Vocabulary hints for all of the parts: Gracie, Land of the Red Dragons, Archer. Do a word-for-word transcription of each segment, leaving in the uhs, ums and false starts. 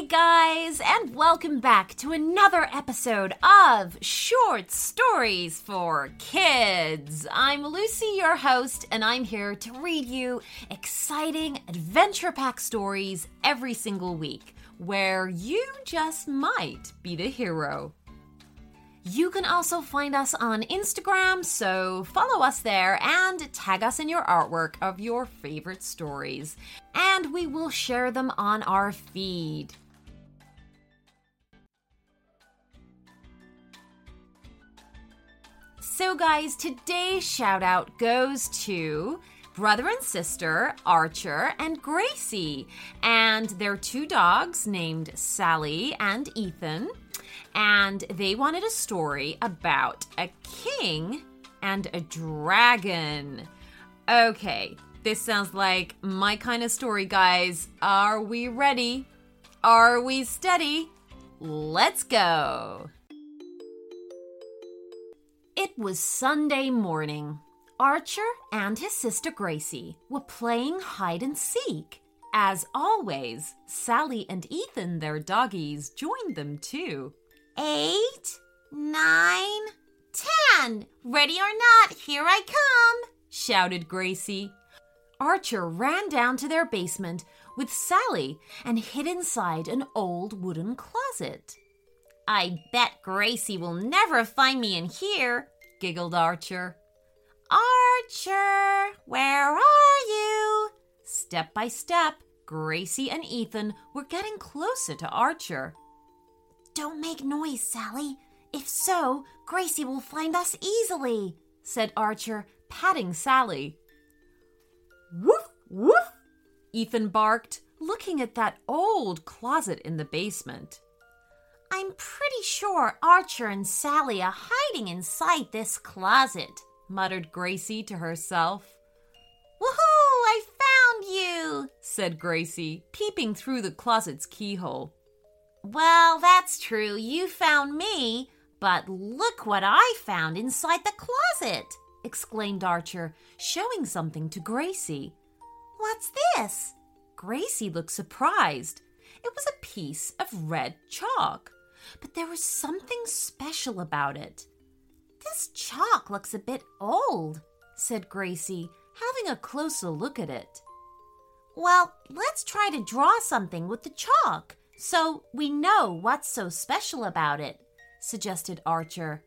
Hey guys, and welcome back to another episode of Short Stories for Kids. I'm Lucy, your host, and I'm here to read you exciting, adventure-packed stories every single week, where you just might be the hero. You can also find us on Instagram, so follow us there and tag us in your artwork of your favorite stories. And we will share them on our feed. So guys, today's shout out goes to brother and sister, Archer and Gracie, and their two dogs named Sally and Ethan. And they wanted a story about a king and a dragon. Okay, this sounds like my kind of story, guys. Are we ready? Are we steady? Let's go! It was Sunday morning. Archer and his sister Gracie were playing hide and seek. As always, Sally and Ethan, their doggies, joined them too. Eight, nine, ten, ready or not, here I come, shouted Gracie. Archer ran down to their basement with Sally and hid inside an old wooden closet. I bet Gracie will never find me in here, giggled Archer. Archer, where are you? Step by step, Gracie and Ethan were getting closer to Archer. Don't make noise, Sally. If so, Gracie will find us easily, said Archer, patting Sally. Woof, woof, Ethan barked, looking at that old closet in the basement. I'm pretty sure Archer and Sally are hiding inside this closet, muttered Gracie to herself. Woohoo, I found you, said Gracie, peeping through the closet's keyhole. Well, that's true. You found me, but look what I found inside the closet, exclaimed Archer, showing something to Gracie. What's this? Gracie looked surprised. It was a piece of red chalk, but there was something special about it. This chalk looks a bit old, said Gracie, having a closer look at it. Well, let's try to draw something with the chalk, so we know what's so special about it, suggested Archer.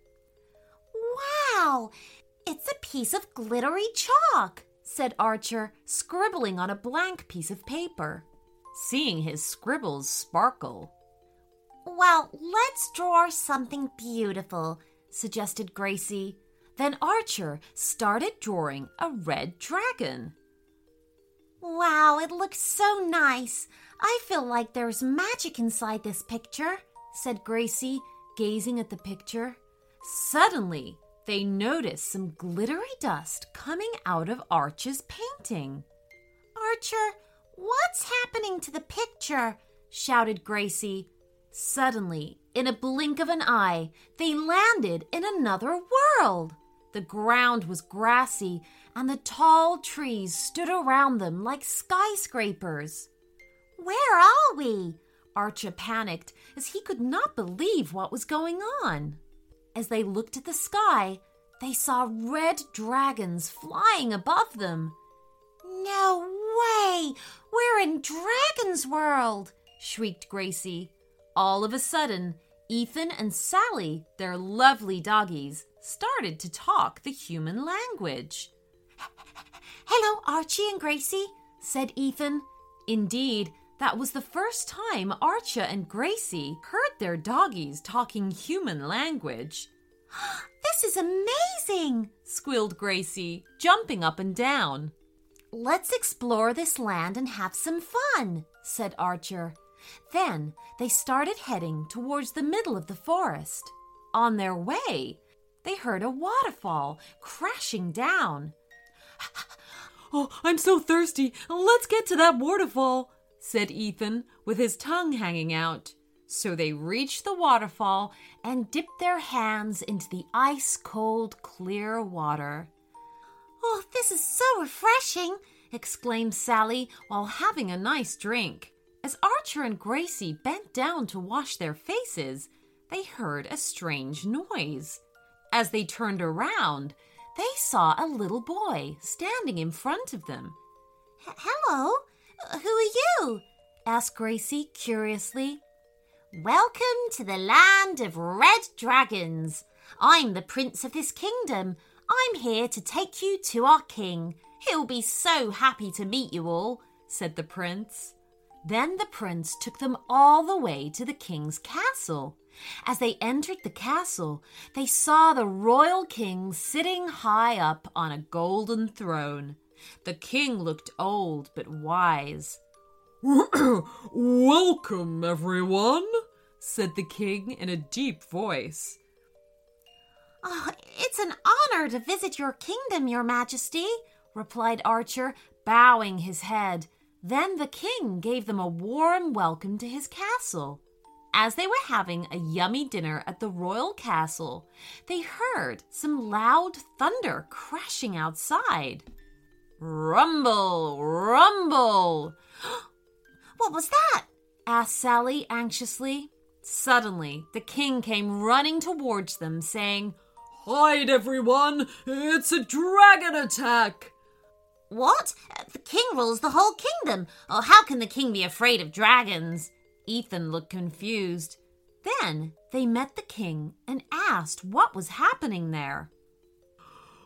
Wow, it's a piece of glittery chalk, said Archer, scribbling on a blank piece of paper. Seeing his scribbles sparkle. Well, let's draw something beautiful, suggested Gracie. Then Archer started drawing a red dragon. Wow, it looks so nice. I feel like there's magic inside this picture, said Gracie, gazing at the picture. Suddenly, they noticed some glittery dust coming out of Archer's painting. Archer, what's happening to the picture? Shouted Gracie. Suddenly, in a blink of an eye, they landed in another world. The ground was grassy, and the tall trees stood around them like skyscrapers. Where are we? Archer panicked as he could not believe what was going on. As they looked at the sky, they saw red dragons flying above them. No way! We're in Dragon's World! Shrieked Gracie. All of a sudden, Ethan and Sally, their lovely doggies, started to talk the human language. Hello, Archie and Gracie, said Ethan. Indeed, that was the first time Archer and Gracie heard their doggies talking human language. This is amazing, squealed Gracie, jumping up and down. Let's explore this land and have some fun, said Archer. Then they started heading towards the middle of the forest. On their way, they heard a waterfall crashing down. Oh, I'm so thirsty. Let's get to that waterfall, said Ethan, with his tongue hanging out. So they reached the waterfall and dipped their hands into the ice-cold, clear water. Oh, this is so refreshing, exclaimed Sally while having a nice drink. As Archer and Gracie bent down to wash their faces, they heard a strange noise. As they turned around, they saw a little boy standing in front of them. "Hello, who are you?" asked Gracie curiously. "Welcome to the Land of Red Dragons. I'm the prince of this kingdom. I'm here to take you to our king. He'll be so happy to meet you all," said the prince. Then the prince took them all the way to the king's castle. As they entered the castle, they saw the royal king sitting high up on a golden throne. The king looked old but wise. "Welcome, everyone," said the king in a deep voice. "Oh, it's an honor to visit your kingdom, your majesty," replied Archer, bowing his head. Then the king gave them a warm welcome to his castle. As they were having a yummy dinner at the royal castle, they heard some loud thunder crashing outside. "Rumble! Rumble!" "What was that?" asked Sally anxiously. Suddenly, the king came running towards them, saying, "Hide, everyone! It's a dragon attack!" "What? The king rules the whole kingdom. Oh, how can the king be afraid of dragons?" Ethan looked confused. Then they met the king and asked what was happening there.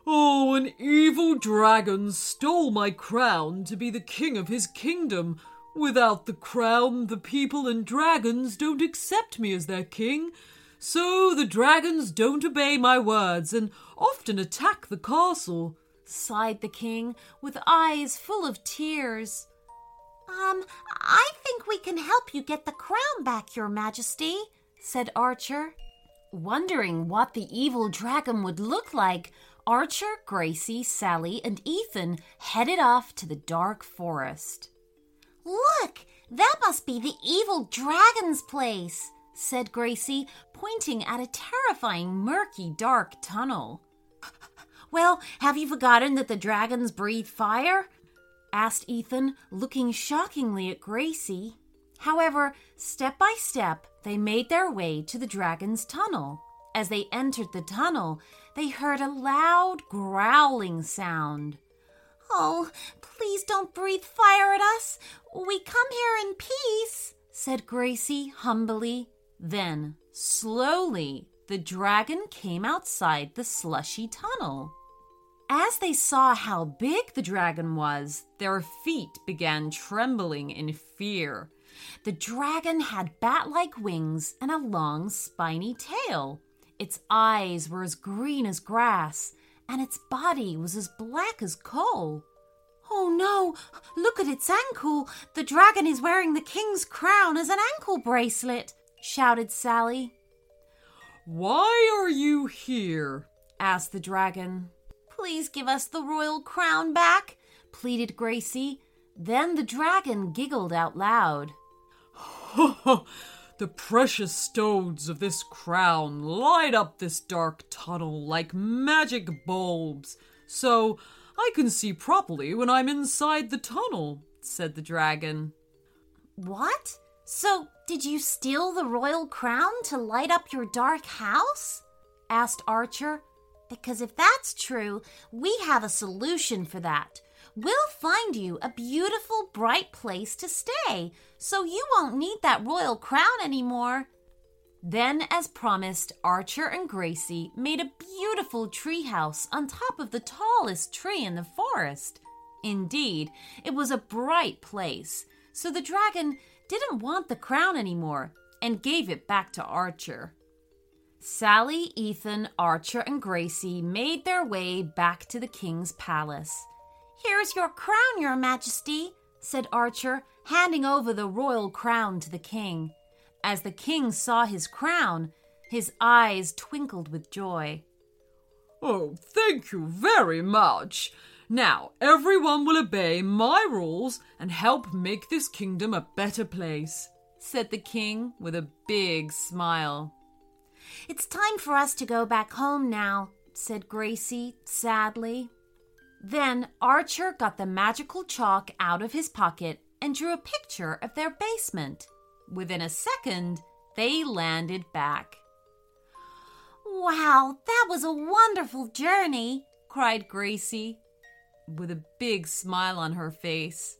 "Oh, an evil dragon stole my crown to be the king of his kingdom. Without the crown, the people and dragons don't accept me as their king. So the dragons don't obey my words and often attack the castle," sighed the king, with eyes full of tears. Um, I think we can help you get the crown back, your majesty," said Archer. Wondering what the evil dragon would look like, Archer, Gracie, Sally, and Ethan headed off to the dark forest. "Look, that must be the evil dragon's place," said Gracie, pointing at a terrifying, murky, dark tunnel. "Well, have you forgotten that the dragons breathe fire?" asked Ethan, looking shockingly at Gracie. However, step by step, they made their way to the dragon's tunnel. As they entered the tunnel, they heard a loud growling sound. "Oh, please don't breathe fire at us. We come here in peace," said Gracie humbly. Then, slowly, the dragon came outside the slushy tunnel. As they saw how big the dragon was, their feet began trembling in fear. The dragon had bat-like wings and a long, spiny tail. Its eyes were as green as grass, and its body was as black as coal. "Oh no, look at its ankle. The dragon is wearing the king's crown as an ankle bracelet," shouted Sally. "Why are you here?" asked the dragon. "Please give us the royal crown back," pleaded Gracie. Then the dragon giggled out loud. "The precious stones of this crown light up this dark tunnel like magic bulbs, so I can see properly when I'm inside the tunnel," said the dragon. "What? So did you steal the royal crown to light up your dark house?" asked Archer. "Because if that's true, we have a solution for that. We'll find you a beautiful, bright place to stay, so you won't need that royal crown anymore." Then, as promised, Archer and Gracie made a beautiful treehouse on top of the tallest tree in the forest. Indeed, it was a bright place, so the dragon didn't want the crown anymore and gave it back to Archer. Sally, Ethan, Archer, and Gracie made their way back to the king's palace. "Here's your crown, your majesty," said Archer, handing over the royal crown to the king. As the king saw his crown, his eyes twinkled with joy. "Oh, thank you very much. Now, everyone will obey my rules and help make this kingdom a better place," said the king with a big smile. "It's time for us to go back home now," said Gracie sadly. Then Archer got the magical chalk out of his pocket and drew a picture of their basement. Within a second, they landed back. "Wow, that was a wonderful journey," cried Gracie, with a big smile on her face.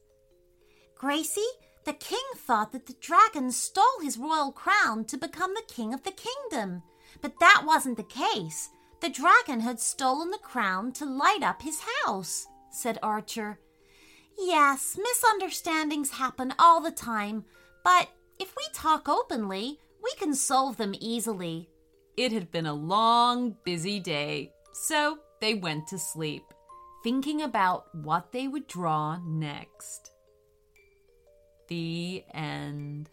"Gracie, the king thought that the dragon stole his royal crown to become the king of the kingdom. But that wasn't the case. The dragon had stolen the crown to light up his house," said Archer. "Yes, misunderstandings happen all the time, but if we talk openly, we can solve them easily." It had been a long, busy day, so they went to sleep, thinking about what they would draw next. The end.